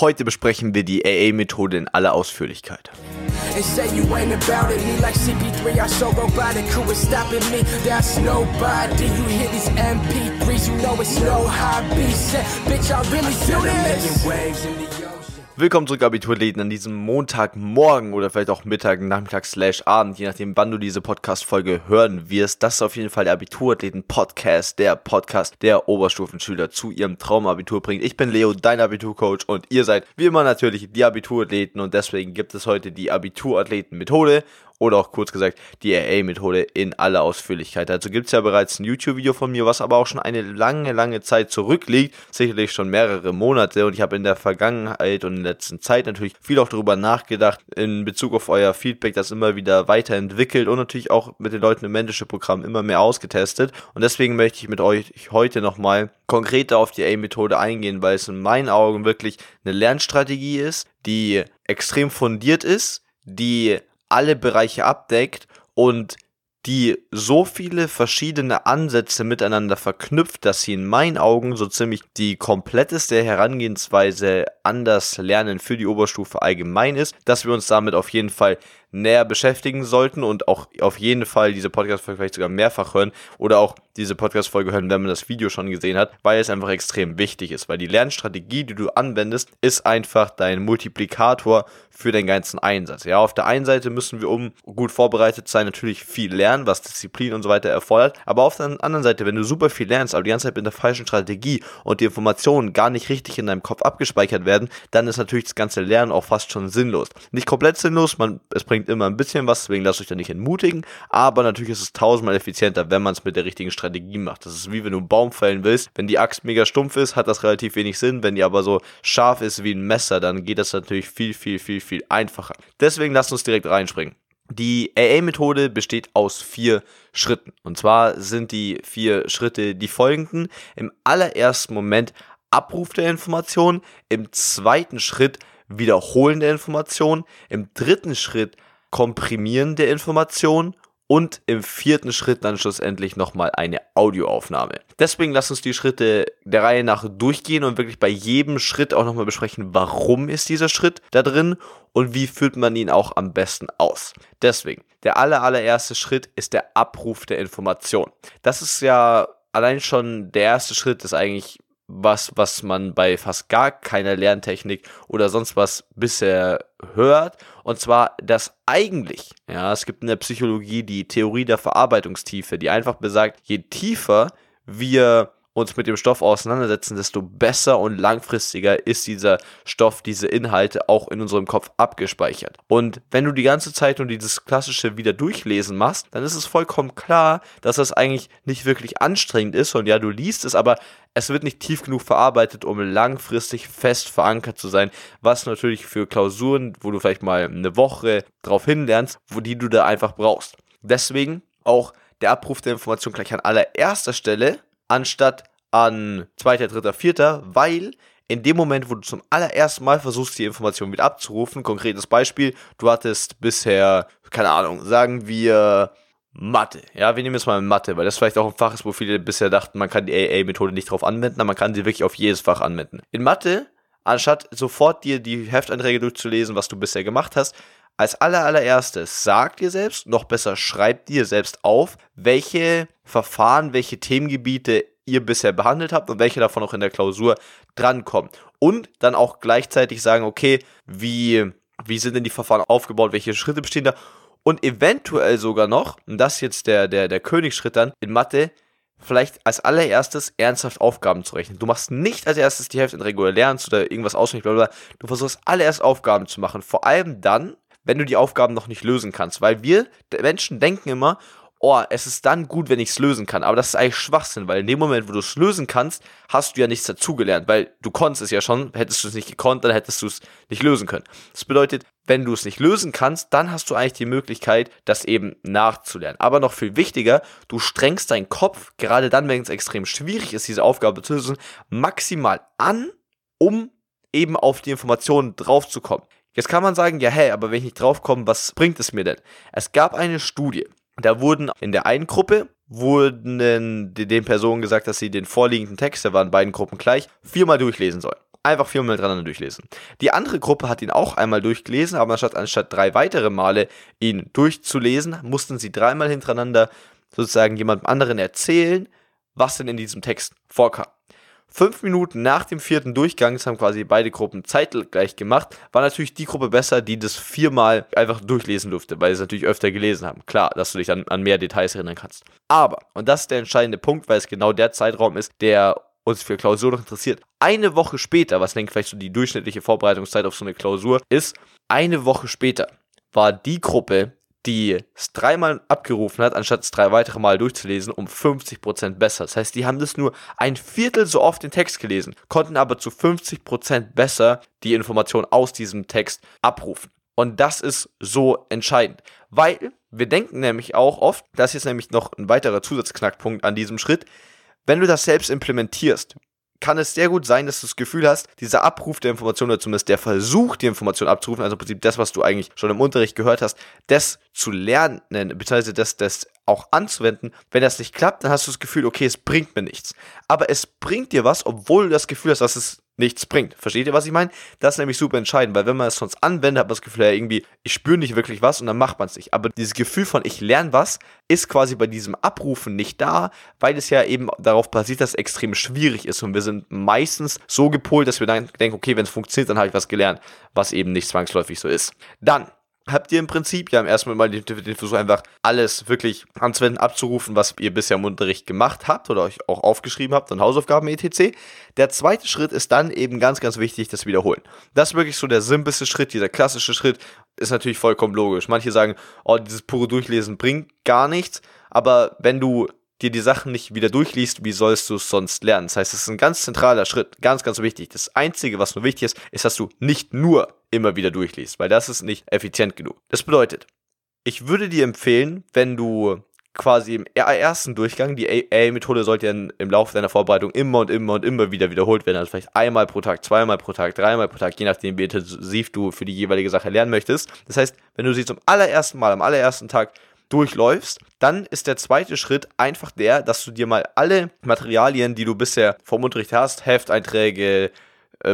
Heute besprechen wir die AA-Methode in aller Ausführlichkeit. Willkommen zurück, Abiturathleten, an diesem Montagmorgen oder vielleicht auch Mittag, Nachmittag, Abend, je nachdem, wann du diese Podcast-Folge hören wirst. Das ist auf jeden Fall der Abiturathleten-Podcast, der Podcast der Oberstufenschüler zu ihrem Traumabitur bringt. Ich bin Leo, dein Abiturcoach, und ihr seid wie immer natürlich die Abiturathleten, und deswegen gibt es heute die Abiturathleten-Methode. Oder auch kurz gesagt, die AA-Methode in aller Ausführlichkeit. Dazu gibt es ja bereits ein YouTube-Video von mir, was aber auch schon eine lange, lange Zeit zurückliegt. Sicherlich schon mehrere Monate, und ich habe in der Vergangenheit und in der letzten Zeit natürlich viel auch darüber nachgedacht, in Bezug auf euer Feedback, das immer wieder weiterentwickelt und natürlich auch mit den Leuten im Mentorship-Programm immer mehr ausgetestet. Und deswegen möchte ich mit euch heute nochmal konkreter auf die AA-Methode eingehen, weil es in meinen Augen wirklich eine Lernstrategie ist, die extrem fundiert ist, die alle Bereiche abdeckt und die so viele verschiedene Ansätze miteinander verknüpft, dass sie in meinen Augen so ziemlich die kompletteste Herangehensweise an das Lernen für die Oberstufe allgemein ist, dass wir uns damit auf jeden Fall näher beschäftigen sollten und auch auf jeden Fall diese Podcast-Folge vielleicht sogar mehrfach hören oder auch diese Podcast-Folge hören, wenn man das Video schon gesehen hat, weil es einfach extrem wichtig ist, weil die Lernstrategie, die du anwendest, ist einfach dein Multiplikator für den ganzen Einsatz. Ja, auf der einen Seite müssen wir, um gut vorbereitet zu sein, natürlich viel lernen, was Disziplin und so weiter erfordert, aber auf der anderen Seite, wenn du super viel lernst, aber die ganze Zeit mit der falschen Strategie und die Informationen gar nicht richtig in deinem Kopf abgespeichert werden, dann ist natürlich das ganze Lernen auch fast schon sinnlos. Nicht komplett sinnlos, es bringt immer ein bisschen was, deswegen lasst euch da nicht entmutigen, aber natürlich ist es tausendmal effizienter, wenn man es mit der richtigen Strategie macht. Das ist wie wenn du einen Baum fällen willst, wenn die Axt mega stumpf ist, hat das relativ wenig Sinn, wenn die aber so scharf ist wie ein Messer, dann geht das natürlich viel einfacher. Deswegen lasst uns direkt reinspringen. Die AA-Methode besteht aus 4 Schritten, und zwar sind die 4 Schritte die folgenden: im allerersten Moment Abruf der Information, im zweiten Schritt Wiederholen der Information, im dritten Schritt Komprimieren der Information und im vierten Schritt dann schlussendlich nochmal eine Audioaufnahme. Deswegen lasst uns die Schritte der Reihe nach durchgehen und wirklich bei jedem Schritt auch nochmal besprechen, warum ist dieser Schritt da drin und wie führt man ihn auch am besten aus. Deswegen, der allererste Schritt ist der Abruf der Information. Das ist ja allein schon der erste Schritt, ist eigentlich was man bei fast gar keiner Lerntechnik oder sonst was bisher hört, und zwar das eigentlich. Ja, es gibt in der Psychologie die Theorie der Verarbeitungstiefe, die einfach besagt, je tiefer wir uns mit dem Stoff auseinandersetzen, desto besser und langfristiger ist dieser Stoff, diese Inhalte auch in unserem Kopf abgespeichert. Und wenn du die ganze Zeit nur dieses klassische wieder durchlesen machst, dann ist es vollkommen klar, dass das eigentlich nicht wirklich anstrengend ist, und ja, du liest es, aber es wird nicht tief genug verarbeitet, um langfristig fest verankert zu sein, was natürlich für Klausuren, wo du vielleicht mal eine Woche drauf hinlernst, wo die du da einfach brauchst. Deswegen auch der Abruf der Information gleich an allererster Stelle, anstatt an 2., 3., 4., weil in dem Moment, wo du zum allerersten Mal versuchst, die Information wieder abzurufen, konkretes Beispiel, du hattest bisher, keine Ahnung, sagen wir Mathe. Ja, wir nehmen jetzt mal Mathe, weil das vielleicht auch ein Fach ist, wo viele bisher dachten, man kann die AA-Methode nicht drauf anwenden, aber man kann sie wirklich auf jedes Fach anwenden. In Mathe, anstatt sofort dir die Hefteinträge durchzulesen, was du bisher gemacht hast, als allererstes sag dir selbst, noch besser schreib dir selbst auf, welche Verfahren, welche Themengebiete ihr bisher behandelt habt und welche davon auch in der Klausur drankommen. Und dann auch gleichzeitig sagen, okay, wie sind denn die Verfahren aufgebaut, welche Schritte bestehen da? Und eventuell sogar noch, und das ist jetzt der Königsschritt dann in Mathe, vielleicht als allererstes ernsthaft Aufgaben zu rechnen. Du machst nicht als erstes die Hefteinträge oder lernst oder irgendwas auswendig, blablabla. Du versuchst allererst Aufgaben zu machen, vor allem dann, wenn du die Aufgaben noch nicht lösen kannst. Weil wir Menschen denken immer, oh, es ist dann gut, wenn ich es lösen kann. Aber das ist eigentlich Schwachsinn, weil in dem Moment, wo du es lösen kannst, hast du ja nichts dazugelernt. Weil du konntest es ja schon, hättest du es nicht gekonnt, dann hättest du es nicht lösen können. Das bedeutet, wenn du es nicht lösen kannst, dann hast du eigentlich die Möglichkeit, das eben nachzulernen. Aber noch viel wichtiger, du strengst deinen Kopf, gerade dann, wenn es extrem schwierig ist, diese Aufgabe zu lösen, maximal an, um eben auf die Informationen draufzukommen. Jetzt kann man sagen, ja, hey, aber wenn ich nicht draufkomme, was bringt es mir denn? Es gab eine Studie, da wurden in der einen Gruppe, den Personen gesagt, dass sie den vorliegenden Text, der war in beiden Gruppen gleich, 4-mal durchlesen sollen. Einfach viermal miteinander durchlesen. Die andere Gruppe hat ihn auch einmal durchgelesen, aber anstatt 3 weitere Male ihn durchzulesen, mussten sie 3-mal hintereinander sozusagen jemandem anderen erzählen, was denn in diesem Text vorkam. 5 Minuten nach dem 4. Durchgang, das haben quasi beide Gruppen zeitgleich gemacht, war natürlich die Gruppe besser, die das 4-mal einfach durchlesen durfte, weil sie es natürlich öfter gelesen haben. Klar, dass du dich an mehr Details erinnern kannst. Aber, und das ist der entscheidende Punkt, weil es genau der Zeitraum ist, der uns für Klausur noch interessiert. 1 Woche später, was denke ich vielleicht so die durchschnittliche Vorbereitungszeit auf so eine Klausur ist, 1 Woche später war die Gruppe, die es 3-mal abgerufen hat, anstatt es 3 weitere Mal durchzulesen, um 50% besser. Das heißt, die haben das nur 1/4 so oft den Text gelesen, konnten aber zu 50% besser die Information aus diesem Text abrufen. Und das ist so entscheidend, weil wir denken nämlich auch oft, das ist jetzt nämlich noch ein weiterer Zusatzknackpunkt an diesem Schritt, wenn du das selbst implementierst, kann es sehr gut sein, dass du das Gefühl hast, dieser Abruf der Information oder zumindest der Versuch, die Information abzurufen, also im Prinzip das, was du eigentlich schon im Unterricht gehört hast, das zu lernen, beziehungsweise das auch anzuwenden. Wenn das nicht klappt, dann hast du das Gefühl, okay, es bringt mir nichts. Aber es bringt dir was, obwohl du das Gefühl hast, dass es nichts bringt. Versteht ihr, was ich meine? Das ist nämlich super entscheidend, weil wenn man es sonst anwendet, hat man das Gefühl, ja, irgendwie, ich spüre nicht wirklich was und dann macht man es nicht. Aber dieses Gefühl von ich lerne was, ist quasi bei diesem Abrufen nicht da, weil es ja eben darauf basiert, dass es extrem schwierig ist und wir sind meistens so gepolt, dass wir dann denken, okay, wenn es funktioniert, dann habe ich was gelernt, was eben nicht zwangsläufig so ist. Dann habt ihr im Prinzip ja im ersten Mal den Versuch einfach alles wirklich anzuwenden, abzurufen, was ihr bisher im Unterricht gemacht habt oder euch auch aufgeschrieben habt und Hausaufgaben etc. Der zweite Schritt ist dann eben ganz, ganz wichtig, das Wiederholen. Das ist wirklich so der simpelste Schritt, dieser klassische Schritt ist natürlich vollkommen logisch. Manche sagen, oh, dieses pure Durchlesen bringt gar nichts, aber wenn du dir die Sachen nicht wieder durchliest, wie sollst du es sonst lernen? Das heißt, das ist ein ganz zentraler Schritt, ganz, ganz wichtig. Das Einzige, was nur wichtig ist, dass du nicht nur immer wieder durchliest, weil das ist nicht effizient genug. Das bedeutet, ich würde dir empfehlen, wenn du quasi im ersten Durchgang, die AA-Methode sollte ja im Laufe deiner Vorbereitung immer und immer und immer wieder wiederholt werden, also vielleicht 1-mal pro Tag, 2-mal pro Tag, 3-mal pro Tag, je nachdem, wie intensiv du für die jeweilige Sache lernen möchtest. Das heißt, wenn du sie zum allerersten Mal, am allerersten Tag durchläufst, dann ist der zweite Schritt einfach der, dass du dir mal alle Materialien, die du bisher vom Unterricht hast, Hefteinträge,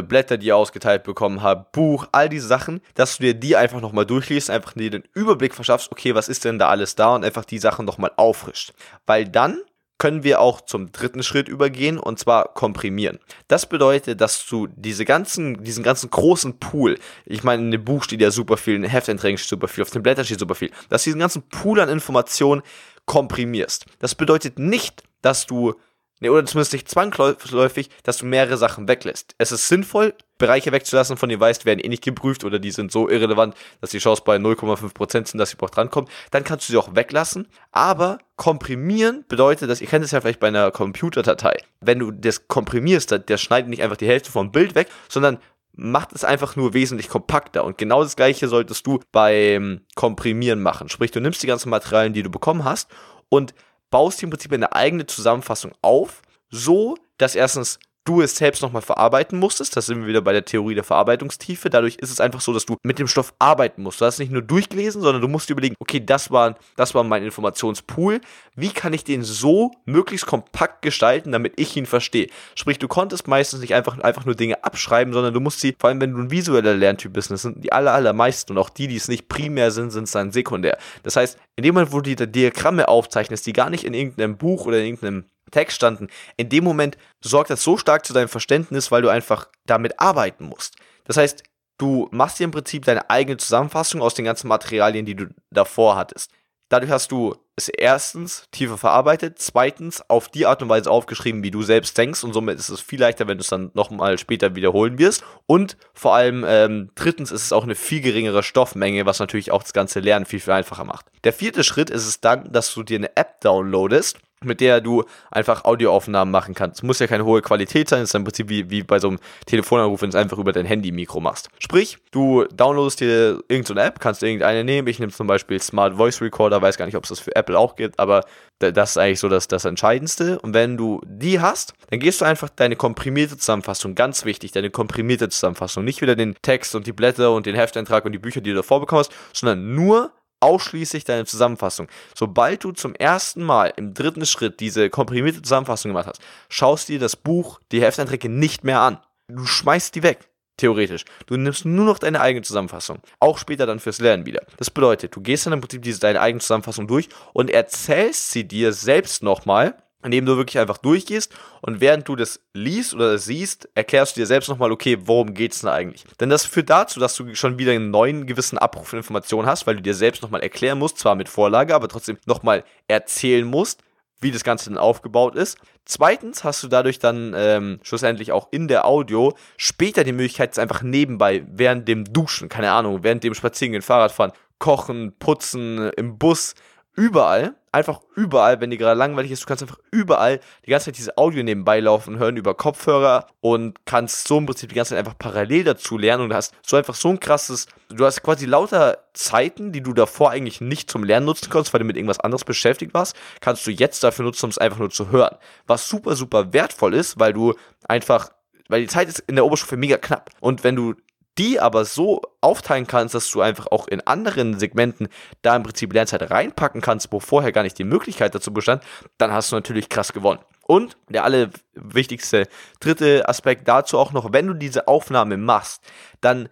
Blätter, die ihr ausgeteilt bekommen habt, Buch, all diese Sachen, dass du dir die einfach nochmal durchliest, einfach dir den Überblick verschaffst, okay, was ist denn da alles da und einfach die Sachen nochmal auffrischt. Weil dann können wir auch zum dritten Schritt übergehen und zwar komprimieren. Das bedeutet, dass du diesen ganzen großen Pool, ich meine, in dem Buch steht ja super viel, in den Hefteinträgen steht super viel, auf den Blättern steht super viel, dass du diesen ganzen Pool an Informationen komprimierst. Das bedeutet nicht, dass du, oder zumindest nicht zwangsläufig, dass du mehrere Sachen weglässt. Es ist sinnvoll, Bereiche wegzulassen, von denen du weißt, werden eh nicht geprüft oder die sind so irrelevant, dass die Chance bei 0,5% sind, dass sie auch drankommen, dann kannst du sie auch weglassen, aber komprimieren bedeutet, dass ihr kennt es ja vielleicht bei einer Computerdatei, wenn du das komprimierst, der schneidet nicht einfach die Hälfte vom Bild weg, sondern macht es einfach nur wesentlich kompakter und genau das gleiche solltest du beim Komprimieren machen, sprich, du nimmst die ganzen Materialien, die du bekommen hast und baust die im Prinzip eine eigene Zusammenfassung auf, so, dass erstens du es selbst nochmal verarbeiten musstest, das sind wir wieder bei der Theorie der Verarbeitungstiefe, dadurch ist es einfach so, dass du mit dem Stoff arbeiten musst, du hast nicht nur durchgelesen, sondern du musst dir überlegen, okay, das war mein Informationspool, wie kann ich den so möglichst kompakt gestalten, damit ich ihn verstehe, sprich, du konntest meistens nicht einfach nur Dinge abschreiben, sondern du musst sie, vor allem wenn du ein visueller Lerntyp bist, das sind die allermeisten und auch die es nicht primär sind es dann sekundär, das heißt, in dem Moment, wo du dir Diagramme aufzeichnest, die gar nicht in irgendeinem Buch oder in irgendeinem Text standen, in dem Moment sorgt das so stark zu deinem Verständnis, weil du einfach damit arbeiten musst. Das heißt, du machst dir im Prinzip deine eigene Zusammenfassung aus den ganzen Materialien, die du davor hattest. Dadurch hast du es erstens tiefer verarbeitet, zweitens auf die Art und Weise aufgeschrieben, wie du selbst denkst und somit ist es viel leichter, wenn du es dann nochmal später wiederholen wirst und vor allem drittens ist es auch eine viel geringere Stoffmenge, was natürlich auch das ganze Lernen viel, viel einfacher macht. Der vierte Schritt ist es dann, dass du dir eine App downloadest, mit der du einfach Audioaufnahmen machen kannst. Es muss ja keine hohe Qualität sein, es ist im Prinzip wie bei so einem Telefonanruf, wenn du es einfach über dein Handy-Mikro machst. Sprich, du downloadest dir irgendeine App, kannst irgendeine nehmen, ich nehme zum Beispiel Smart Voice Recorder, weiß gar nicht, ob es das für Apple auch gibt, aber das ist eigentlich so das Entscheidendste. Und wenn du die hast, dann gehst du einfach deine komprimierte Zusammenfassung, ganz wichtig, deine komprimierte Zusammenfassung, nicht wieder den Text und die Blätter und den Hefteintrag und die Bücher, die du davor bekommen hast, sondern nur ausschließlich deine Zusammenfassung. Sobald du zum ersten Mal im dritten Schritt diese komprimierte Zusammenfassung gemacht hast, schaust dir das Buch, die Hefteinträge nicht mehr an. Du schmeißt die weg. Theoretisch. Du nimmst nur noch deine eigene Zusammenfassung. Auch später dann fürs Lernen wieder. Das bedeutet, du gehst dann im Prinzip deine eigene Zusammenfassung durch und erzählst sie dir selbst nochmal, indem du wirklich einfach durchgehst und während du das liest oder das siehst, erklärst du dir selbst nochmal, okay, worum geht's denn eigentlich? Denn das führt dazu, dass du schon wieder einen neuen gewissen Abruf von Informationen hast, weil du dir selbst nochmal erklären musst, zwar mit Vorlage, aber trotzdem nochmal erzählen musst, wie das Ganze dann aufgebaut ist. Zweitens hast du dadurch dann schlussendlich auch in der Audio später die Möglichkeit, es einfach nebenbei, während dem Duschen, keine Ahnung, während dem Spazierengehen, Fahrradfahren, Kochen, Putzen, im Bus, überall, einfach überall, wenn dir gerade langweilig ist, du kannst einfach überall die ganze Zeit diese Audio nebenbei laufen hören über Kopfhörer und kannst so im Prinzip die ganze Zeit einfach parallel dazu lernen und du hast so einfach so ein krasses, du hast quasi lauter Zeiten, die du davor eigentlich nicht zum Lernen nutzen konntest, weil du mit irgendwas anderes beschäftigt warst, kannst du jetzt dafür nutzen, um es einfach nur zu hören. Was super, super wertvoll ist, weil du einfach, weil die Zeit ist in der Oberstufe mega knapp und wenn du die aber so aufteilen kannst, dass du einfach auch in anderen Segmenten da im Prinzip Lernzeit reinpacken kannst, wo vorher gar nicht die Möglichkeit dazu bestand, dann hast du natürlich krass gewonnen. Und der allerwichtigste dritte Aspekt dazu auch noch, wenn du diese Aufnahme machst, dann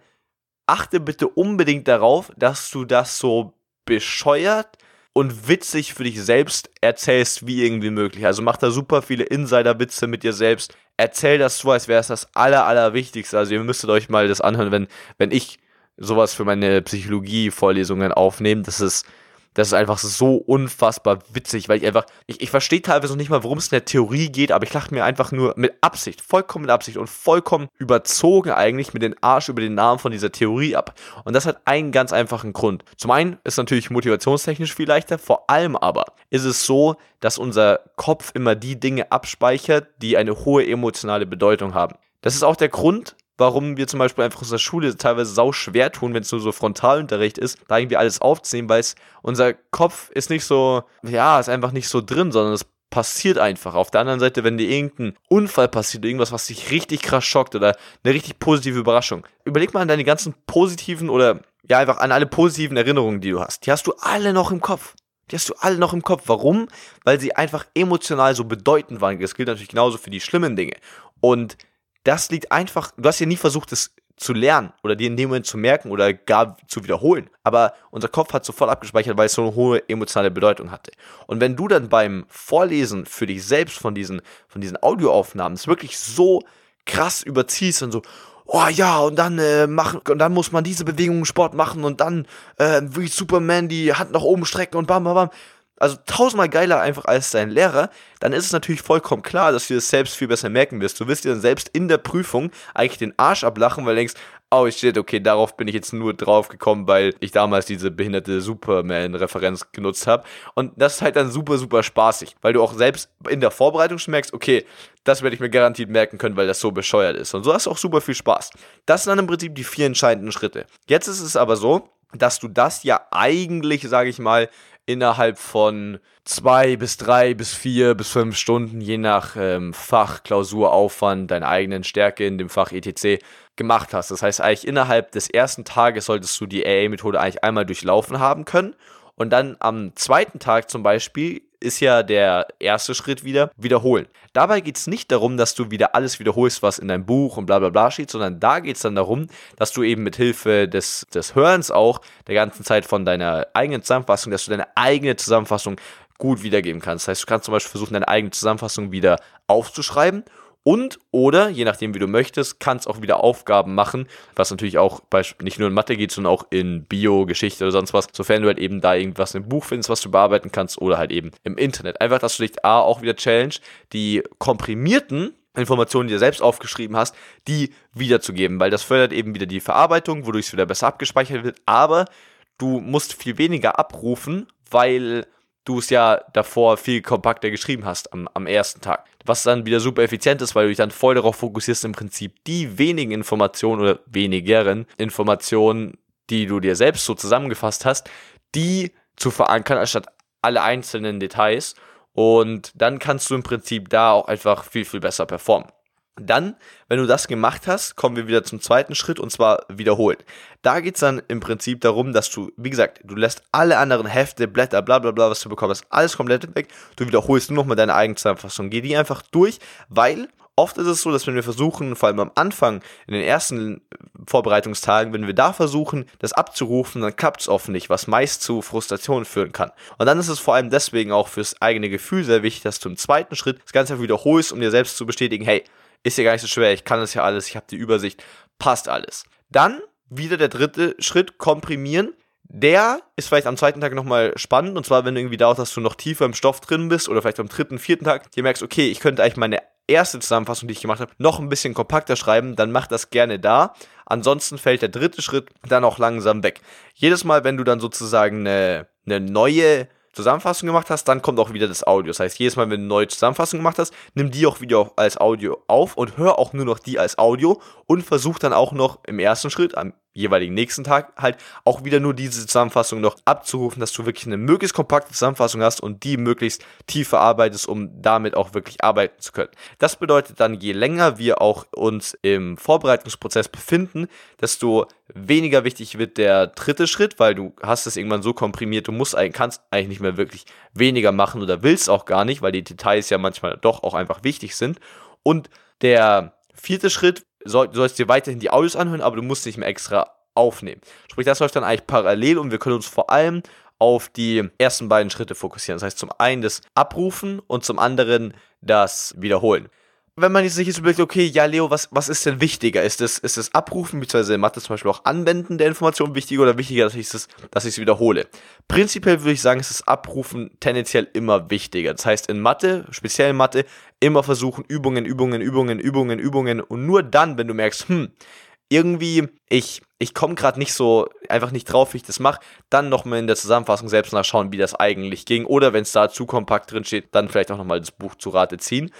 achte bitte unbedingt darauf, dass du das so bescheuert und witzig für dich selbst erzählst, wie irgendwie möglich. Also mach da super viele Insider-Witze mit dir selbst. Erzähl das so, als wäre es das Allerwichtigste. Also ihr müsstet euch mal das anhören, wenn ich sowas für meine Psychologie-Vorlesungen aufnehme. Das ist einfach so unfassbar witzig, weil ich verstehe teilweise noch nicht mal, worum es in der Theorie geht, aber ich lache mir einfach nur vollkommen mit Absicht und vollkommen überzogen eigentlich mit den Arsch über den Namen von dieser Theorie ab. Und das hat einen ganz einfachen Grund. Zum einen ist natürlich motivationstechnisch viel leichter, vor allem aber ist es so, dass unser Kopf immer die Dinge abspeichert, die eine hohe emotionale Bedeutung haben. Das ist auch der Grund, warum wir zum Beispiel einfach unserer Schule teilweise sau schwer tun, wenn es nur so Frontalunterricht ist, da irgendwie alles aufzunehmen, weil unser Kopf ist nicht so, ja, ist einfach nicht so drin, sondern es passiert einfach. Auf der anderen Seite, wenn dir irgendein Unfall passiert, irgendwas, was dich richtig krass schockt oder eine richtig positive Überraschung, überleg mal an deine ganzen positiven oder ja einfach an alle positiven Erinnerungen, die du hast. Die hast du alle noch im Kopf. Warum? Weil sie einfach emotional so bedeutend waren. Das gilt natürlich genauso für die schlimmen Dinge. Und das liegt einfach, du hast ja nie versucht, das zu lernen oder dir in dem Moment zu merken oder gar zu wiederholen. Aber unser Kopf hat sofort abgespeichert, weil es so eine hohe emotionale Bedeutung hatte. Und wenn du dann beim Vorlesen für dich selbst von diesen Audioaufnahmen es wirklich so krass überziehst und so, oh ja, und dann und dann muss man diese Bewegung im Sport machen und dann wie Superman die Hand nach oben strecken und bam, bam, bam. Also tausendmal geiler einfach als dein Lehrer, dann ist es natürlich vollkommen klar, dass du das selbst viel besser merken wirst. Du wirst dir dann selbst in der Prüfung eigentlich den Arsch ablachen, weil du denkst, oh shit, okay, darauf bin ich jetzt nur drauf gekommen, weil ich damals diese behinderte Superman-Referenz genutzt habe. Und das ist halt dann super, super spaßig, weil du auch selbst in der Vorbereitung schon merkst, okay, das werde ich mir garantiert merken können, weil das so bescheuert ist. Und so hast du auch super viel Spaß. Das sind dann im Prinzip die 4 entscheidenden Schritte. Jetzt ist es aber so, dass du das ja eigentlich, sage ich mal, innerhalb von 2 bis 3 bis 4 bis 5 Stunden, je nach Fach, Klausuraufwand, deiner eigenen Stärke in dem Fach etc. gemacht hast. Das heißt eigentlich innerhalb des ersten Tages solltest du die AA-Methode eigentlich einmal durchlaufen haben können und dann am zweiten Tag zum Beispiel ist ja der erste Schritt wieder, wiederholen. Dabei geht es nicht darum, dass du wieder alles wiederholst, was in deinem Buch und bla bla bla steht, sondern da geht es dann darum, dass du eben mit Hilfe des Hörens auch der ganzen Zeit von deiner eigenen Zusammenfassung, dass du deine eigene Zusammenfassung gut wiedergeben kannst. Das heißt, du kannst zum Beispiel versuchen, deine eigene Zusammenfassung wieder aufzuschreiben und oder, je nachdem wie du möchtest, kannst auch wieder Aufgaben machen, was natürlich auch nicht nur in Mathe geht, sondern auch in Bio, Geschichte oder sonst was, sofern du halt eben da irgendwas im Buch findest, was du bearbeiten kannst oder halt eben im Internet. Einfach, dass du dich auch wieder challenged, die komprimierten Informationen, die du selbst aufgeschrieben hast, die wiederzugeben, weil das fördert eben wieder die Verarbeitung, wodurch es wieder besser abgespeichert wird, aber du musst viel weniger abrufen, weil du es ja davor viel kompakter geschrieben hast am ersten Tag. Was dann wieder super effizient ist, weil du dich dann voll darauf fokussierst, im Prinzip die wenigen Informationen oder wenigeren Informationen, die du dir selbst so zusammengefasst hast, die zu verankern, anstatt alle einzelnen Details. Und dann kannst du im Prinzip da auch einfach viel, viel besser performen. Dann, wenn du das gemacht hast, kommen wir wieder zum zweiten Schritt und zwar wiederholen. Da geht es dann im Prinzip darum, dass du, wie gesagt, du lässt alle anderen Hefte, Blätter, bla bla bla, was du bekommst, alles komplett weg. Du wiederholst nur nochmal deine eigene Zusammenfassung. Geh die einfach durch, weil, Oft ist es so, dass wenn wir versuchen, vor allem am Anfang, in den ersten Vorbereitungstagen, wenn wir da versuchen, das abzurufen, dann klappt es oft nicht, was meist zu Frustrationen führen kann. Und dann ist es vor allem deswegen auch fürs eigene Gefühl sehr wichtig, dass du im zweiten Schritt das Ganze wiederholst, um dir selbst zu bestätigen, hey, ist ja gar nicht so schwer, ich kann das ja alles, ich habe die Übersicht, passt alles. Dann wieder der dritte Schritt, komprimieren. Der ist vielleicht am zweiten Tag nochmal spannend, und zwar, wenn du irgendwie da auch, dass du noch tiefer im Stoff drin bist oder vielleicht am dritten, vierten Tag, dir merkst, okay, ich könnte eigentlich meine erste Zusammenfassung, die ich gemacht habe, noch ein bisschen kompakter schreiben, dann mach das gerne da. Ansonsten fällt der dritte Schritt dann auch langsam weg. Jedes Mal, wenn du dann sozusagen eine neue Zusammenfassung gemacht hast, dann kommt auch wieder das Audio. Das heißt, jedes Mal, wenn du eine neue Zusammenfassung gemacht hast, nimm die auch wieder als Audio auf und hör auch nur noch die als Audio und versuch dann auch noch im ersten Schritt, am jeweiligen nächsten Tag halt, auch wieder nur diese Zusammenfassung noch abzurufen, dass du wirklich eine möglichst kompakte Zusammenfassung hast und die möglichst tief verarbeitest, um damit auch wirklich arbeiten zu können. Das bedeutet dann, je länger wir auch uns im Vorbereitungsprozess befinden, desto weniger wichtig wird der dritte Schritt, weil du hast es irgendwann so komprimiert, du kannst eigentlich nicht mehr wirklich weniger machen oder willst auch gar nicht, weil die Details ja manchmal doch auch einfach wichtig sind. Und der vierte Schritt, du sollst dir weiterhin die Audios anhören, aber du musst nicht mehr extra aufnehmen. Sprich, das läuft dann eigentlich parallel und wir können uns vor allem auf die ersten beiden Schritte fokussieren. Das heißt, zum einen das Abrufen und zum anderen das Wiederholen. Wenn man jetzt nicht überlegt, okay, ja Leo, was ist denn wichtiger? Ist das Abrufen, beziehungsweise in Mathe zum Beispiel auch Anwenden der Information wichtiger oder wichtiger, dass ich es wiederhole? Prinzipiell würde ich sagen, ist das Abrufen tendenziell immer wichtiger. Das heißt, in Mathe, speziell in Mathe, immer versuchen, Übungen und nur dann, wenn du merkst, irgendwie, ich komme gerade nicht so, einfach nicht drauf, wie ich das mache, dann nochmal in der Zusammenfassung selbst nachschauen, wie das eigentlich ging, oder wenn es da zu kompakt drin steht, dann vielleicht auch nochmal das Buch zu Rate ziehen.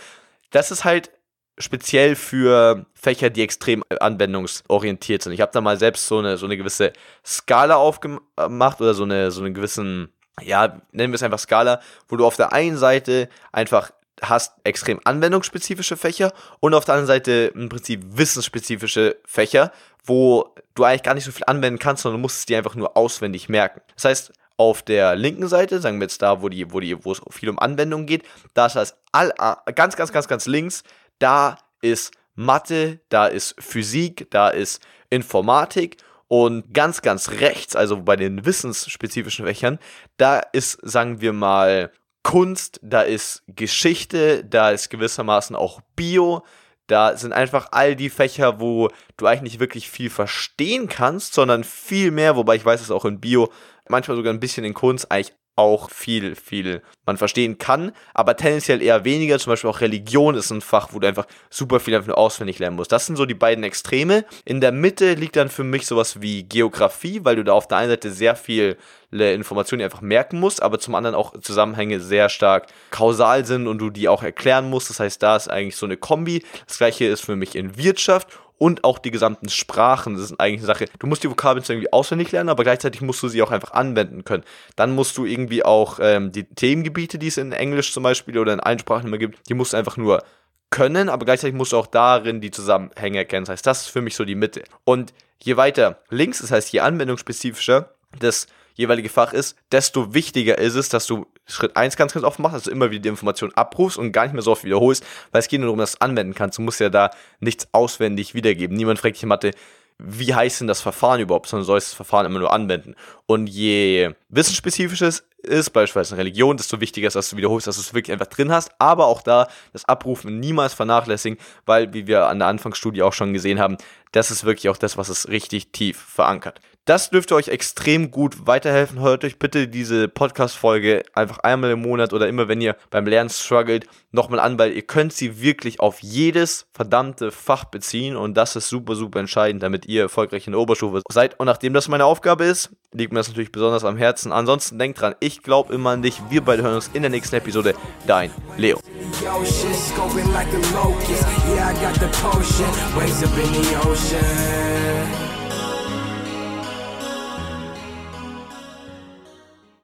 Das ist halt speziell für Fächer, die extrem anwendungsorientiert sind. Ich habe da mal selbst so eine gewisse Skala aufgemacht oder so einen gewissen, ja, nennen wir es einfach Skala, wo du auf der einen Seite einfach hast extrem anwendungsspezifische Fächer und auf der anderen Seite im Prinzip wissensspezifische Fächer, wo du eigentlich gar nicht so viel anwenden kannst, sondern du musst es dir einfach nur auswendig merken. Das heißt, auf der linken Seite, sagen wir jetzt da, wo es viel um Anwendung geht, da ist das ganz, ganz, ganz, ganz links, da ist Mathe, da ist Physik, da ist Informatik und ganz, ganz rechts, also bei den wissensspezifischen Fächern, da ist, sagen wir mal, Kunst, da ist Geschichte, da ist gewissermaßen auch Bio, da sind einfach all die Fächer, wo du eigentlich nicht wirklich viel verstehen kannst, sondern viel mehr, wobei ich weiß, dass auch in Bio, manchmal sogar ein bisschen in Kunst, eigentlich auch viel man verstehen kann, aber tendenziell eher weniger. Zum Beispiel auch Religion ist ein Fach, wo du einfach super viel einfach auswendig lernen musst. Das sind so die beiden Extreme. In der Mitte liegt dann für mich sowas wie Geografie, weil du da auf der einen Seite sehr viele Informationen einfach merken musst, aber zum anderen auch Zusammenhänge sehr stark kausal sind und du die auch erklären musst. Das heißt, da ist eigentlich so eine Kombi. Das Gleiche ist für mich in Wirtschaft. Und auch die gesamten Sprachen, das ist eigentlich eine Sache, du musst die Vokabeln irgendwie auswendig lernen, aber gleichzeitig musst du sie auch einfach anwenden können. Dann musst du irgendwie auch die Themengebiete, die es in Englisch zum Beispiel oder in allen Sprachen immer gibt, die musst du einfach nur können, aber gleichzeitig musst du auch darin die Zusammenhänge erkennen. Das heißt, das ist für mich so die Mitte. Und je weiter links, das heißt je anwendungsspezifischer das jeweilige Fach ist, desto wichtiger ist es, dass du Schritt 1 ganz, ganz oft machst, dass du immer wieder die Information abrufst und gar nicht mehr so oft wiederholst, weil es geht nur darum, dass du es anwenden kannst. Du musst ja da nichts auswendig wiedergeben. Niemand fragt dich in Mathe, wie heißt denn das Verfahren überhaupt, sondern du sollst das Verfahren immer nur anwenden. Und je wissensspezifischer es ist, beispielsweise eine Religion, desto wichtiger ist, dass du wiederholst, dass du es wirklich einfach drin hast, aber auch da das Abrufen niemals vernachlässigen, weil, wie wir an der Anfangsstudie auch schon gesehen haben, das ist wirklich auch das, was es richtig tief verankert. Das dürfte euch extrem gut weiterhelfen. Hört euch bitte diese Podcast-Folge einfach einmal im Monat oder immer, wenn ihr beim Lernen struggelt, nochmal an, weil ihr könnt sie wirklich auf jedes verdammte Fach beziehen und das ist super, super entscheidend, damit ihr erfolgreich in der Oberstufe seid. Und nachdem das meine Aufgabe ist, liegt mir das natürlich besonders am Herzen. Ansonsten denkt dran, ich glaube immer an dich. Wir beide hören uns in der nächsten Episode. Dein Leo.